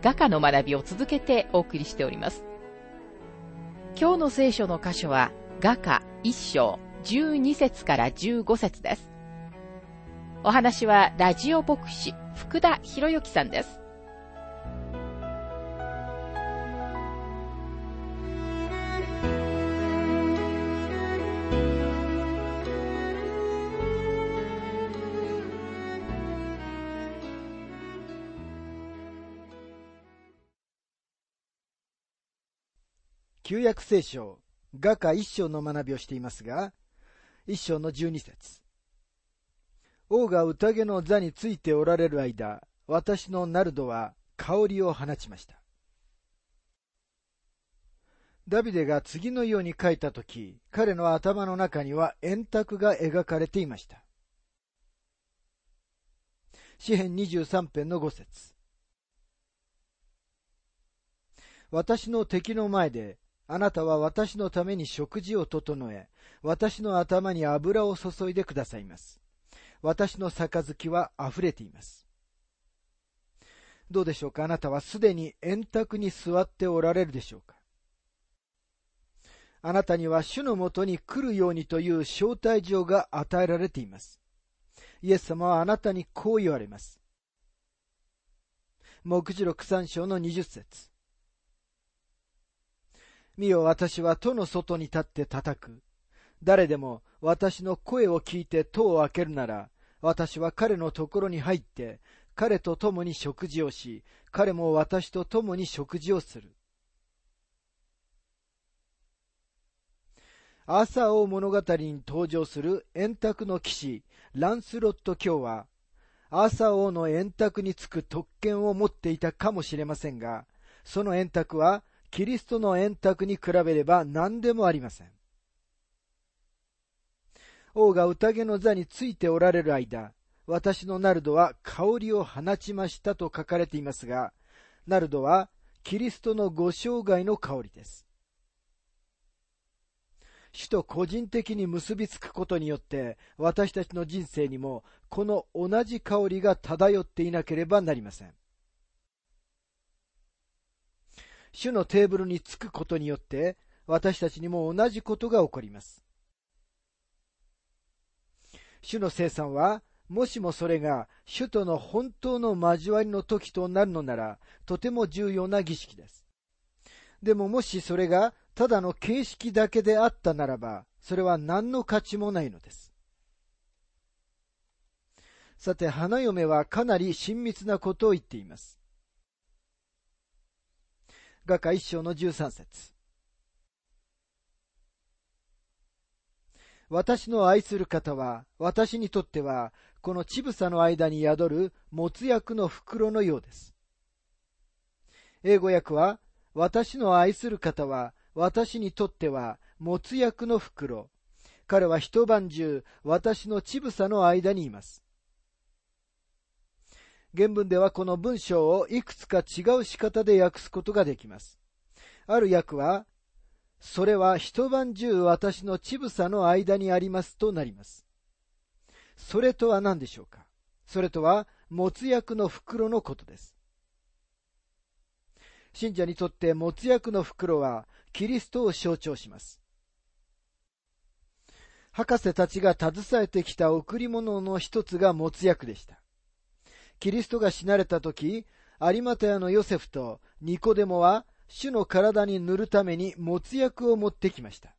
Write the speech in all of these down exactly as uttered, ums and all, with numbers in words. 雅歌の学びを続けてお送りしております。今日の聖書の箇所は雅歌いっ章じゅうにせつからじゅうごせつです。お話はラジオ牧師福田博之さんです。旧約聖書雅歌一章の学びをしていますが、一章の十二節、王が宴の座についておられる間、私のナルドは香りを放ちました。ダビデが次のように書いたとき、彼の頭の中には円卓が描かれていました。詩編二十三編の五節、私の敵の前で、あなたは私のために食事を整え、私の頭に油を注いでくださいます。私の杯は溢れています。どうでしょうか、あなたはすでに円卓に座っておられるでしょうか。あなたには主のもとに来るようにという招待状が与えられています。イエス様はあなたにこう言われます。黙示録さん章のにじゅっ節、見よ、私は戸の外に立って叩く。誰でも私の声を聞いて戸を開けるなら、私は彼のところに入って、彼と共に食事をし、彼も私と共に食事をする。アーサー王物語に登場する円卓の騎士、ランスロット卿は、アーサー王の円卓につく特権を持っていたかもしれませんが、その円卓は、キリストの円卓に比べれば何でもありません。王が宴の座についておられる間、私のナルドは香りを放ちましたと書かれていますが、ナルドはキリストのご生涯の香りです。主と個人的に結びつくことによって、私たちの人生にもこの同じ香りが漂っていなければなりません。主のテーブルにつくことによって、私たちにも同じことが起こります。主の聖餐は、もしもそれが主との本当の交わりの時となるのなら、とても重要な儀式です。でももしそれがただの形式だけであったならば、それは何の価値もないのです。さて、花嫁はかなり親密なことを言っています。雅歌一章の十三節、私の愛する方は、私にとっては、この乳房の間に宿るもつ薬の袋のようです。英語訳は、私の愛する方は、私にとっては、もつ薬の袋。彼は一晩中、私の乳房の間にいます。原文ではこの文章をいくつか違う仕方で訳すことができます。ある訳は、それは一晩中私の乳房の間にありますとなります。それとは何でしょうか。それとは、もつ薬の袋のことです。信者にとってもつ薬の袋は、キリストを象徴します。博士たちが携えてきた贈り物の一つがもつ薬でした。キリストが死なれたとき、アリマタヤのヨセフとニコデモは、主の体に塗るためにもつ薬を持ってきました。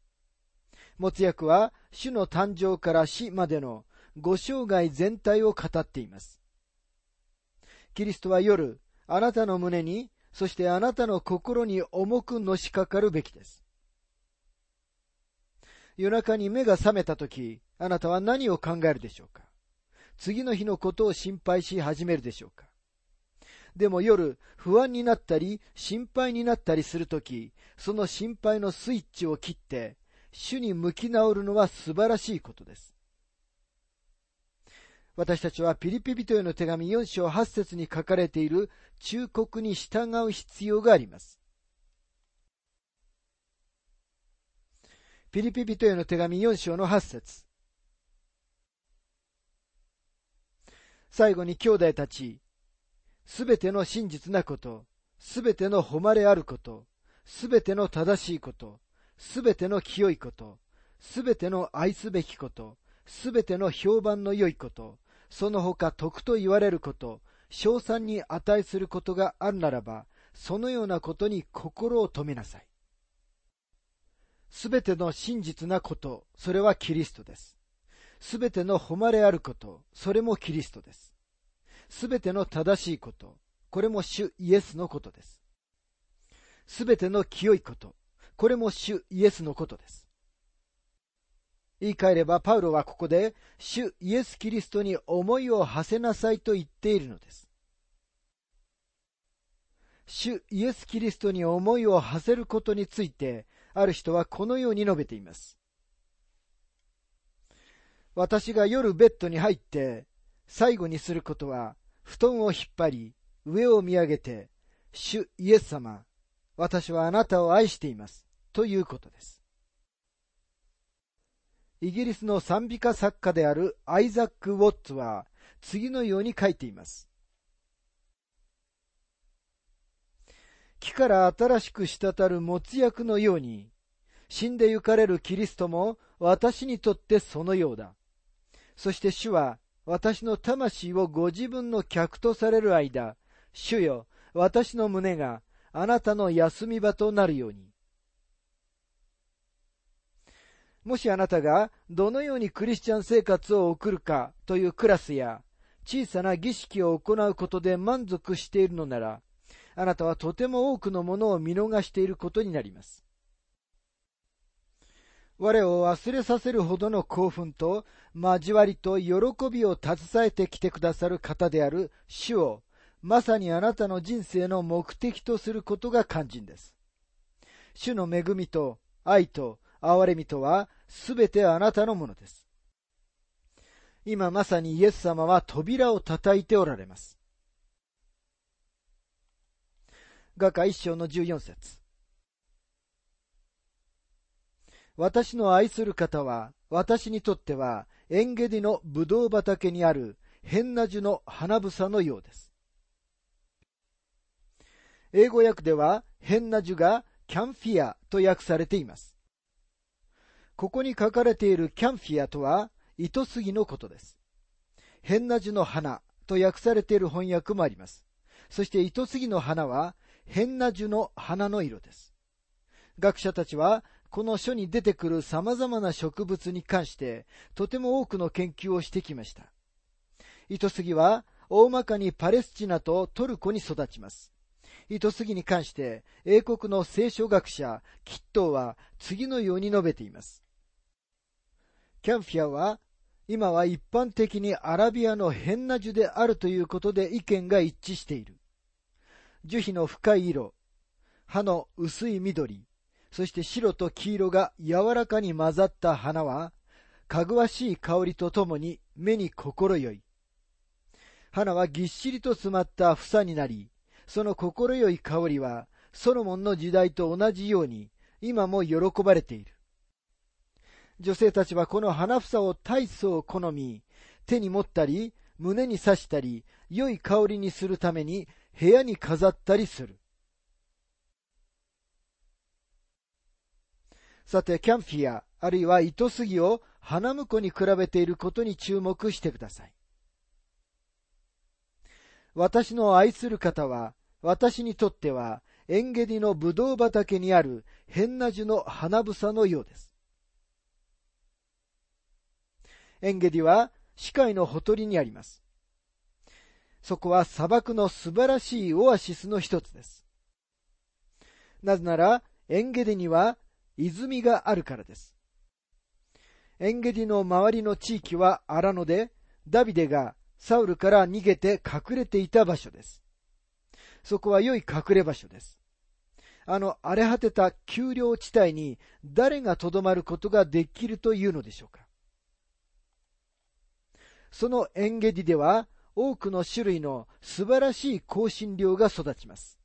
もつ薬は、主の誕生から死までのご生涯全体を語っています。キリストは夜、あなたの胸に、そしてあなたの心に重くのしかかるべきです。夜中に目が覚めたとき、あなたは何を考えるでしょうか。次の日のことを心配し始めるでしょうか。でも夜、不安になったり、心配になったりするとき、その心配のスイッチを切って、主に向き直るのは素晴らしいことです。私たちはピリピ人への手紙よん章はち節に書かれている忠告に従う必要があります。ピリピ人への手紙よん章のはち節。最後に兄弟たち、すべての真実なこと、すべての誉れあること、すべての正しいこと、すべての清いこと、すべての愛すべきこと、すべての評判の良いこと、その他徳と言われること、称賛に値することがあるならば、そのようなことに心を留めなさい。すべての真実なこと、それはキリストです。すべての誉れあること、それもキリストです。すべての正しいこと、これも主イエスのことです。すべての清いこと、これも主イエスのことです。言い換えれば、パウロはここで、主イエスキリストに思いを馳せなさいと言っているのです。主イエスキリストに思いを馳せることについて、ある人はこのように述べています。私が夜ベッドに入って、最後にすることは、布団を引っ張り、上を見上げて、主イエス様、私はあなたを愛しています、ということです。イギリスの賛美歌作家であるアイザック・ウォッツは次のように書いています。木から新しく滴るもつ薬のように、死んでゆかれるキリストも私にとってそのようだ。そして主は私の魂をご自分の客とされる間、主よ、私の胸があなたの休み場となるように。もしあなたがどのようにクリスチャン生活を送るかというクラスや小さな儀式を行うことで満足しているのなら、あなたはとても多くのものを見逃していることになります。我を忘れさせるほどの興奮と交わりと喜びを携えてきてくださる方である主を、まさにあなたの人生の目的とすることが肝心です。主の恵みと愛と憐れみとはすべてあなたのものです。今まさにイエス様は扉を叩いておられます。雅歌一章のじゅうよん節。私の愛する方は、私にとってはエンゲディのブドウ畑にあるヘンナ樹の花房のようです。英語訳ではヘンナ樹がキャンフィアと訳されています。ここに書かれているキャンフィアとは、糸杉のことです。ヘンナ樹の花と訳されている翻訳もあります。そして糸杉の花は、ヘンナ樹の花の色です。学者たちは、この書に出てくる様々な植物に関して、とても多くの研究をしてきました。糸杉は、大まかにパレスチナとトルコに育ちます。糸杉に関して、英国の聖書学者、キットーは次のように述べています。キャンフィアは、今は一般的にアラビアのヘンナ樹であるということで意見が一致している。樹皮の深い色、葉の薄い緑、そして白と黄色が柔らかに混ざった花は、かぐわしい香りとともに目に心よい。花はぎっしりと詰まった房になり、その心よい香りは、ソロモンの時代と同じように、今も喜ばれている。女性たちはこの花房を大層好み、手に持ったり、胸に刺したり、良い香りにするために部屋に飾ったりする。さて、キャンフィア、あるいは糸杉を花婿に比べていることに注目してください。私の愛する方は、私にとっては、エンゲディのブドウ畑にあるヘンナ樹の花房のようです。エンゲディは死海のほとりにあります。そこは砂漠の素晴らしいオアシスの一つです。なぜならエンゲディには泉があるからです。エンゲディの周りの地域は荒野で、ダビデがサウルから逃げて隠れていた場所です。そこは良い隠れ場所です。あの荒れ果てた丘陵地帯に誰がとどまることができるというのでしょうか。そのエンゲディでは多くの種類の素晴らしい香辛料が育ちます。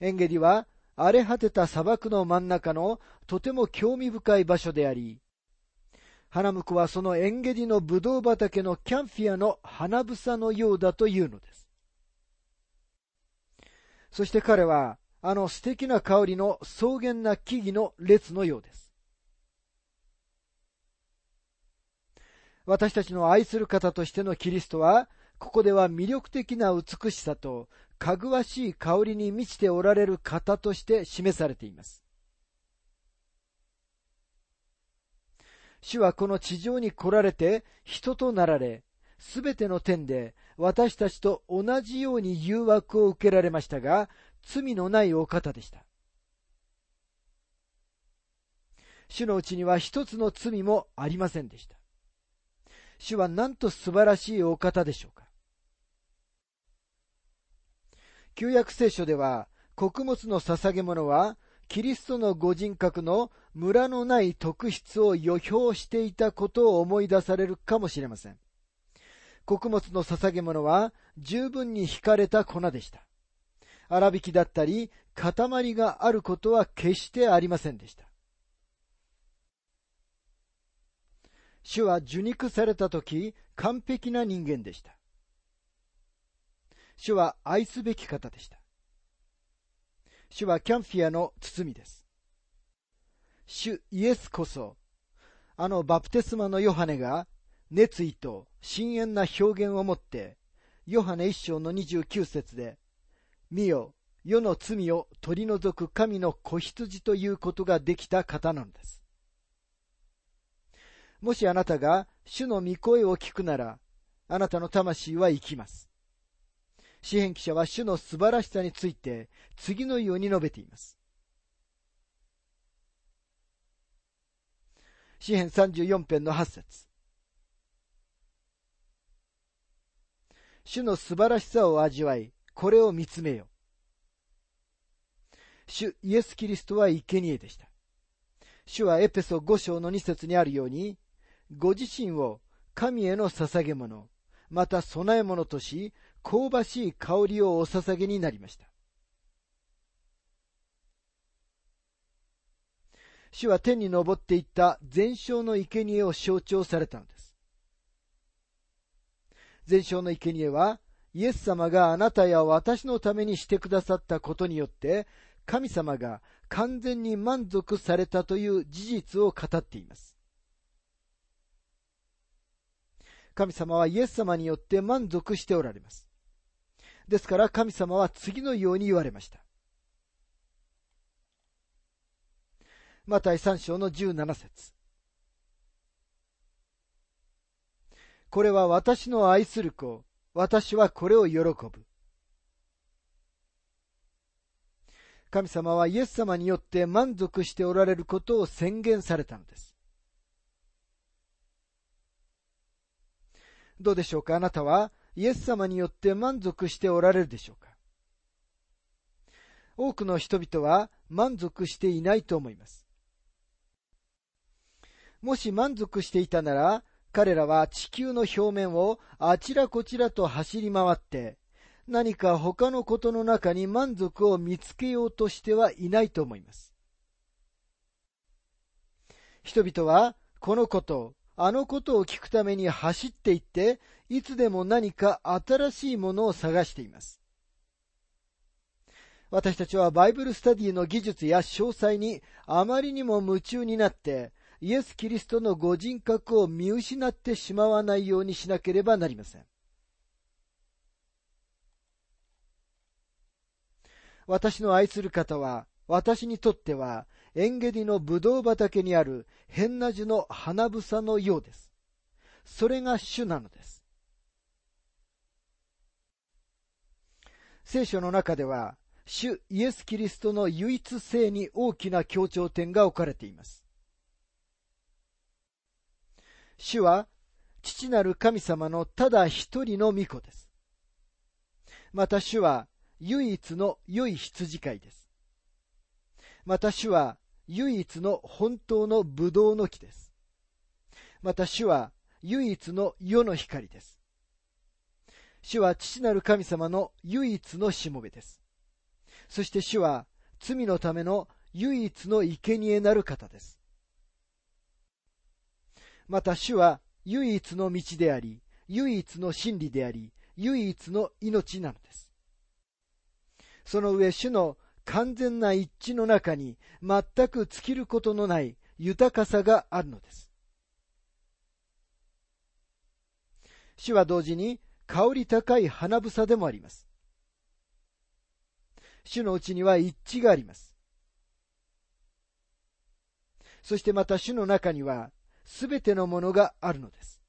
エンゲディは荒れ果てた砂漠の真ん中のとても興味深い場所であり、花婿はそのエンゲディのブドウ畑のキャンフィアの花房のようだというのです。そして彼はあの素敵な香りの草原な木々の列のようです。私たちの愛する方としてのキリストは、ここでは魅力的な美しさと、かぐわしい香りに満ちておられる方として示されています。主はこの地上に来られて、人となられ、すべての点で私たちと同じように誘惑を受けられましたが、罪のないお方でした。主のうちには一つの罪もありませんでした。主はなんと素晴らしいお方でしょうか。旧約聖書では、穀物の捧げ物は、キリストのご人格のムラのない特質を予表していたことを思い出されるかもしれません。穀物の捧げ物は、十分にひかれた粉でした。粗挽きだったり、塊があることは決してありませんでした。主は受肉されたとき、完璧な人間でした。主は愛すべき方でした。主はキャンフィアの包みです。主イエスこそ、あのバプテスマのヨハネが、熱意と深遠な表現をもって、ヨハネ一章のにじゅうきゅう節で、見よ、世の罪を取り除く神の子羊ということができた方なんです。もしあなたが主の御声を聞くなら、あなたの魂は生きます。詩編記者は主の素晴らしさについて、次のように述べています。詩編さんじゅうよん編のはち節。主の素晴らしさを味わい、これを見つめよ。主イエス・キリストは生贄でした。主はエペソご章のに節にあるように、ご自身を神への捧げ物、また供え物とし、香ばしい香りをお捧げになりました。主は天に昇っていった全焼の生贄を象徴されたのです。全焼の生贄は、イエス様があなたや私のためにしてくださったことによって、神様が完全に満足されたという事実を語っています。神様はイエス様によって満足しておられます。ですから神様は次のように言われました。マタイさん章のじゅうなな節。これは私の愛する子、私はこれを喜ぶ。神様はイエス様によって満足しておられることを宣言されたのです。どうでしょうか、あなたはイエス様によって満足しておられるでしょうか。多くの人々は満足していないと思います。もし満足していたなら、彼らは地球の表面をあちらこちらと走り回って、何か他のことの中に満足を見つけようとしてはいないと思います。人々はこのこと、あのことを聞くために走っていって、いつでも何か新しいものを探しています。私たちはバイブルスタディの技術や詳細にあまりにも夢中になって、イエス・キリストのご人格を見失ってしまわないようにしなければなりません。私の愛する方は、私にとっては、エンゲディのブドウ畑にあるヘンナ樹の花房のようです。それが主なのです。聖書の中では、主イエス・キリストの唯一性に大きな強調点が置かれています。主は、父なる神様のただ一人の御子です。また主は唯一の良い羊飼いです。また主は唯一の本当のブドウの木です。また主は唯一の世の光です。主は父なる神様の唯一のしもべです。そして主は罪のための唯一の生贄なる方です。また主は唯一の道であり、唯一の真理であり、唯一の命なのです。その上、主の完全な一致の中に全く尽きることのない豊かさがあるのです。主は同時に香り高い花房でもあります。主のうちには一致があります。そしてまた主の中にはすべてのものがあるのです。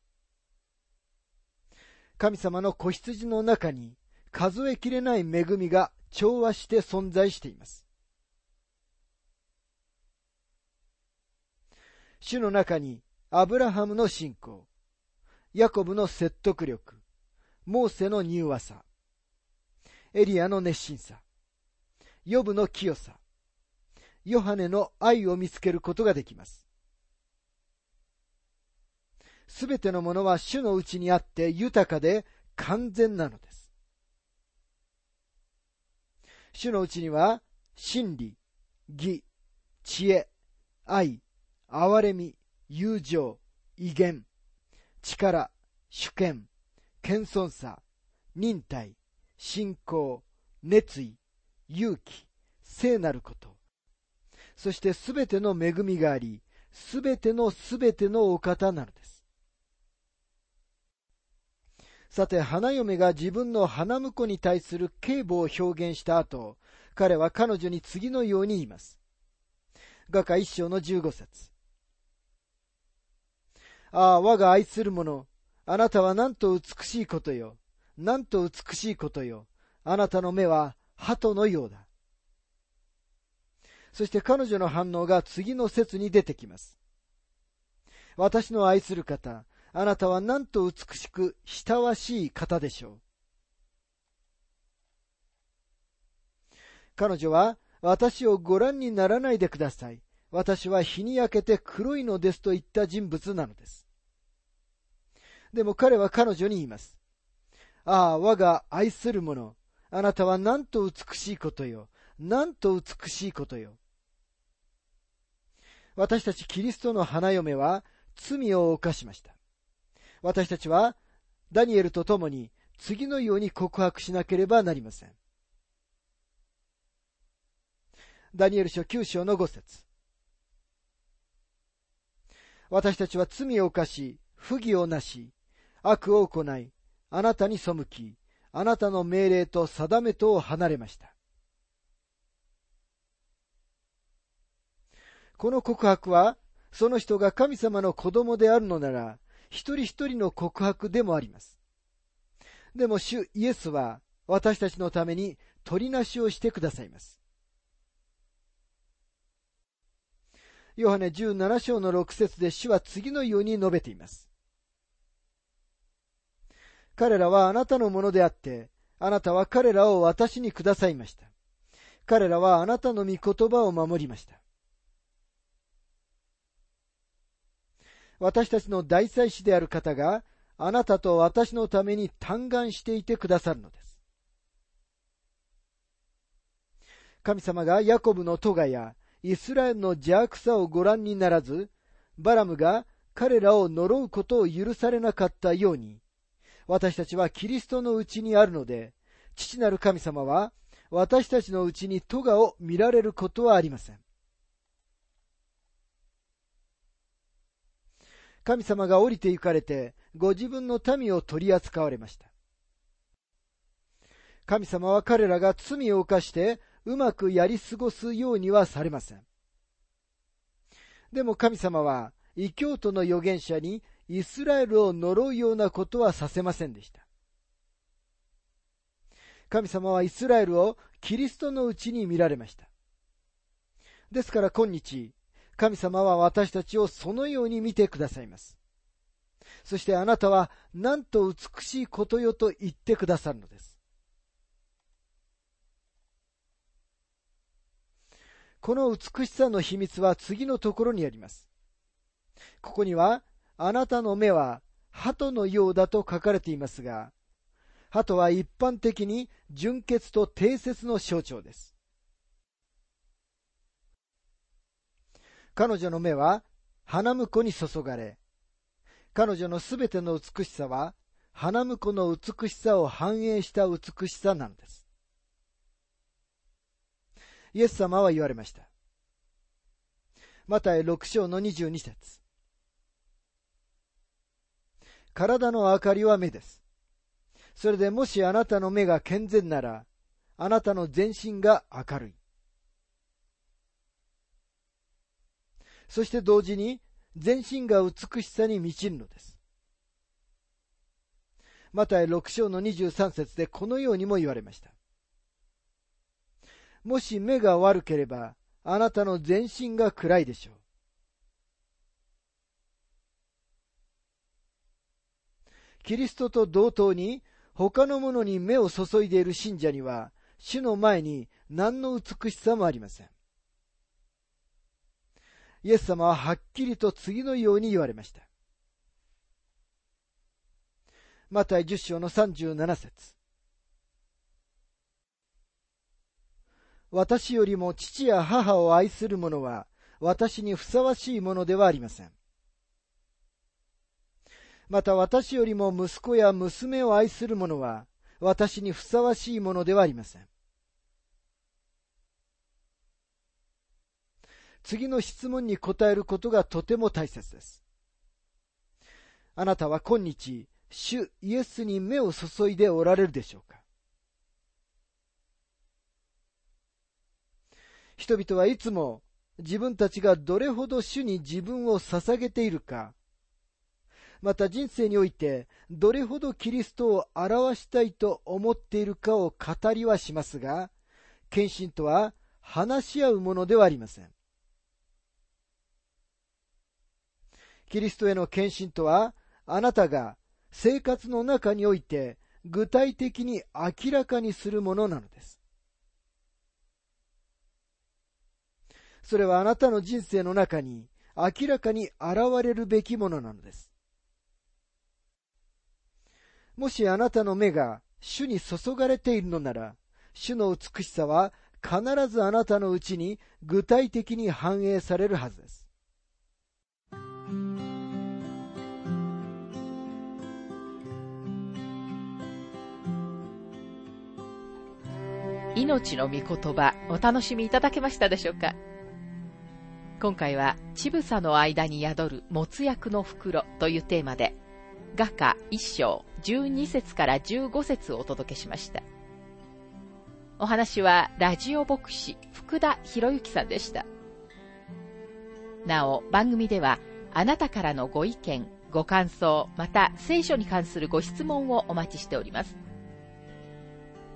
神様の子羊の中に数えきれない恵みが調和して存在しています。主の中にアブラハムの信仰、ヤコブの説得力、モーセの柔和さ、エリアの熱心さ、ヨブの清さ、ヨハネの愛を見つけることができます。すべてのものは主のうちにあって豊かで完全なのです。主のうちには、真理、義、知恵、愛、憐れみ、友情、威厳、力、主権、謙遜さ、忍耐、信仰、熱意、勇気、聖なること、そしてすべての恵みがあり、すべてのすべてのお方なのです。さて、花嫁が自分の花婿に対する警護を表現した後、彼は彼女に次のように言います。雅歌一章の十五節。ああ、我が愛する者、あなたはなんと美しいことよ。なんと美しいことよ。あなたの目は鳩のようだ。そして彼女の反応が次の節に出てきます。私の愛する方、あなたはなんと美しく親わしい方でしょう。彼女は、私をご覧にならないでください。私は日に焼けて黒いのですと言った人物なのです。でも彼は彼女に言います。ああ、我が愛する者、あなたはなんと美しいことよ。なんと美しいことよ。私たちキリストの花嫁は罪を犯しました。私たちはダニエルと共に次のように告白しなければなりません。ダニエル書きゅう章のご節。私たちは罪を犯し、不義をなし、悪を行い、あなたに背き、あなたの命令と定めとを離れました。この告白は、その人が神様の子供であるのなら、一人一人の告白でもあります。でも主イエスは私たちのために取りなしをしてくださいます。ヨハネじゅうなな章のろく節で主は次のように述べています。彼らはあなたのものであって、あなたは彼らを私にくださいました。彼らはあなたの御言葉を守りました。私たちの大祭司である方が、あなたと私のために嘆願していてくださるのです。神様がヤコブの咎やイスラエルの邪悪さをご覧にならず、バラムが彼らを呪うことを許されなかったように、私たちはキリストのうちにあるので、父なる神様は私たちのうちに咎を見られることはありません。神様が降りて行かれて、ご自分の民を取り扱われました。神様は彼らが罪を犯して、うまくやり過ごすようにはされません。でも神様は、異教徒の預言者にイスラエルを呪うようなことはさせませんでした。神様はイスラエルをキリストのうちに見られました。ですから今日、神様は私たちをそのように見てくださいます。そしてあなたはなんと美しいことよと言ってくださるのです。この美しさの秘密は次のところにあります。ここには、あなたの目は鳩のようだと書かれていますが、鳩は一般的に純潔と貞節の象徴です。彼女の目は花婿に注がれ、彼女のすべての美しさは花婿の美しさを反映した美しさなんです。イエス様は言われました。マタイろく章のにじゅうに節。体の明かりは目です。それでもしあなたの目が健全なら、あなたの全身が明るい。そして同時に、全身が美しさに満ちるのです。マタイろく章のにじゅうさん節でこのようにも言われました。もし目が悪ければ、あなたの全身が暗いでしょう。キリストと同等に、他のものに目を注いでいる信者には、主の前に何の美しさもありません。イエス様ははっきりと次のように言われました。マタイじゅう章のさんじゅうなな節。私よりも父や母を愛する者は、私にふさわしいものではありません。また私よりも息子や娘を愛する者は、私にふさわしいものではありません。次の質問に答えることがとても大切です。あなたは今日、主イエスに目を注いでおられるでしょうか。人々はいつも自分たちがどれほど主に自分を捧げているか、また人生においてどれほどキリストを表したいと思っているかを語りはしますが、献身とは話し合うものではありません。キリストへの献身とは、あなたが生活の中において具体的に明らかにするものなのです。それはあなたの人生の中に明らかに現れるべきものなのです。もしあなたの目が主に注がれているのなら、主の美しさは必ずあなたのうちに具体的に反映されるはずです。命の御言葉、お楽しみいただけましたでしょうか。今回は、乳房の間に宿るもつ薬の袋というテーマで、雅歌一章じゅうに節からじゅうご節をお届けしました。お話は、ラジオ牧師、福田博之さんでした。なお、番組では、あなたからのご意見、ご感想、また聖書に関するご質問をお待ちしております。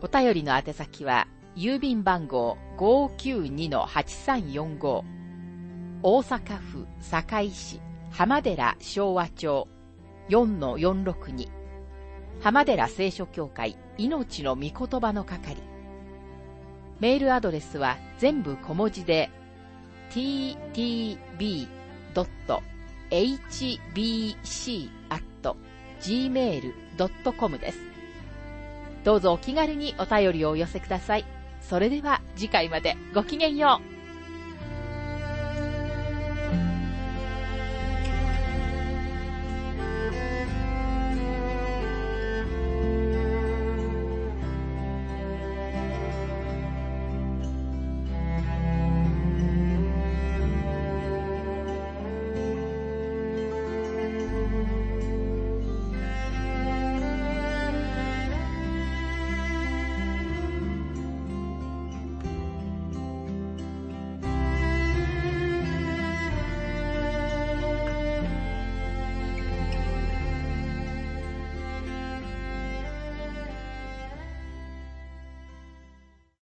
お便りの宛先は、郵便番号 ごーきゅうにのはちさんよんご、大阪府堺市浜寺昭和町 よんのよんろくに、浜寺聖書教会命の御言葉の係。メールアドレスは全部小文字で ティーティービー ドット エイチビーシー アット ジーメール ドット コム です。どうぞお気軽にお便りをお寄せください。それでは次回までごきげんよう。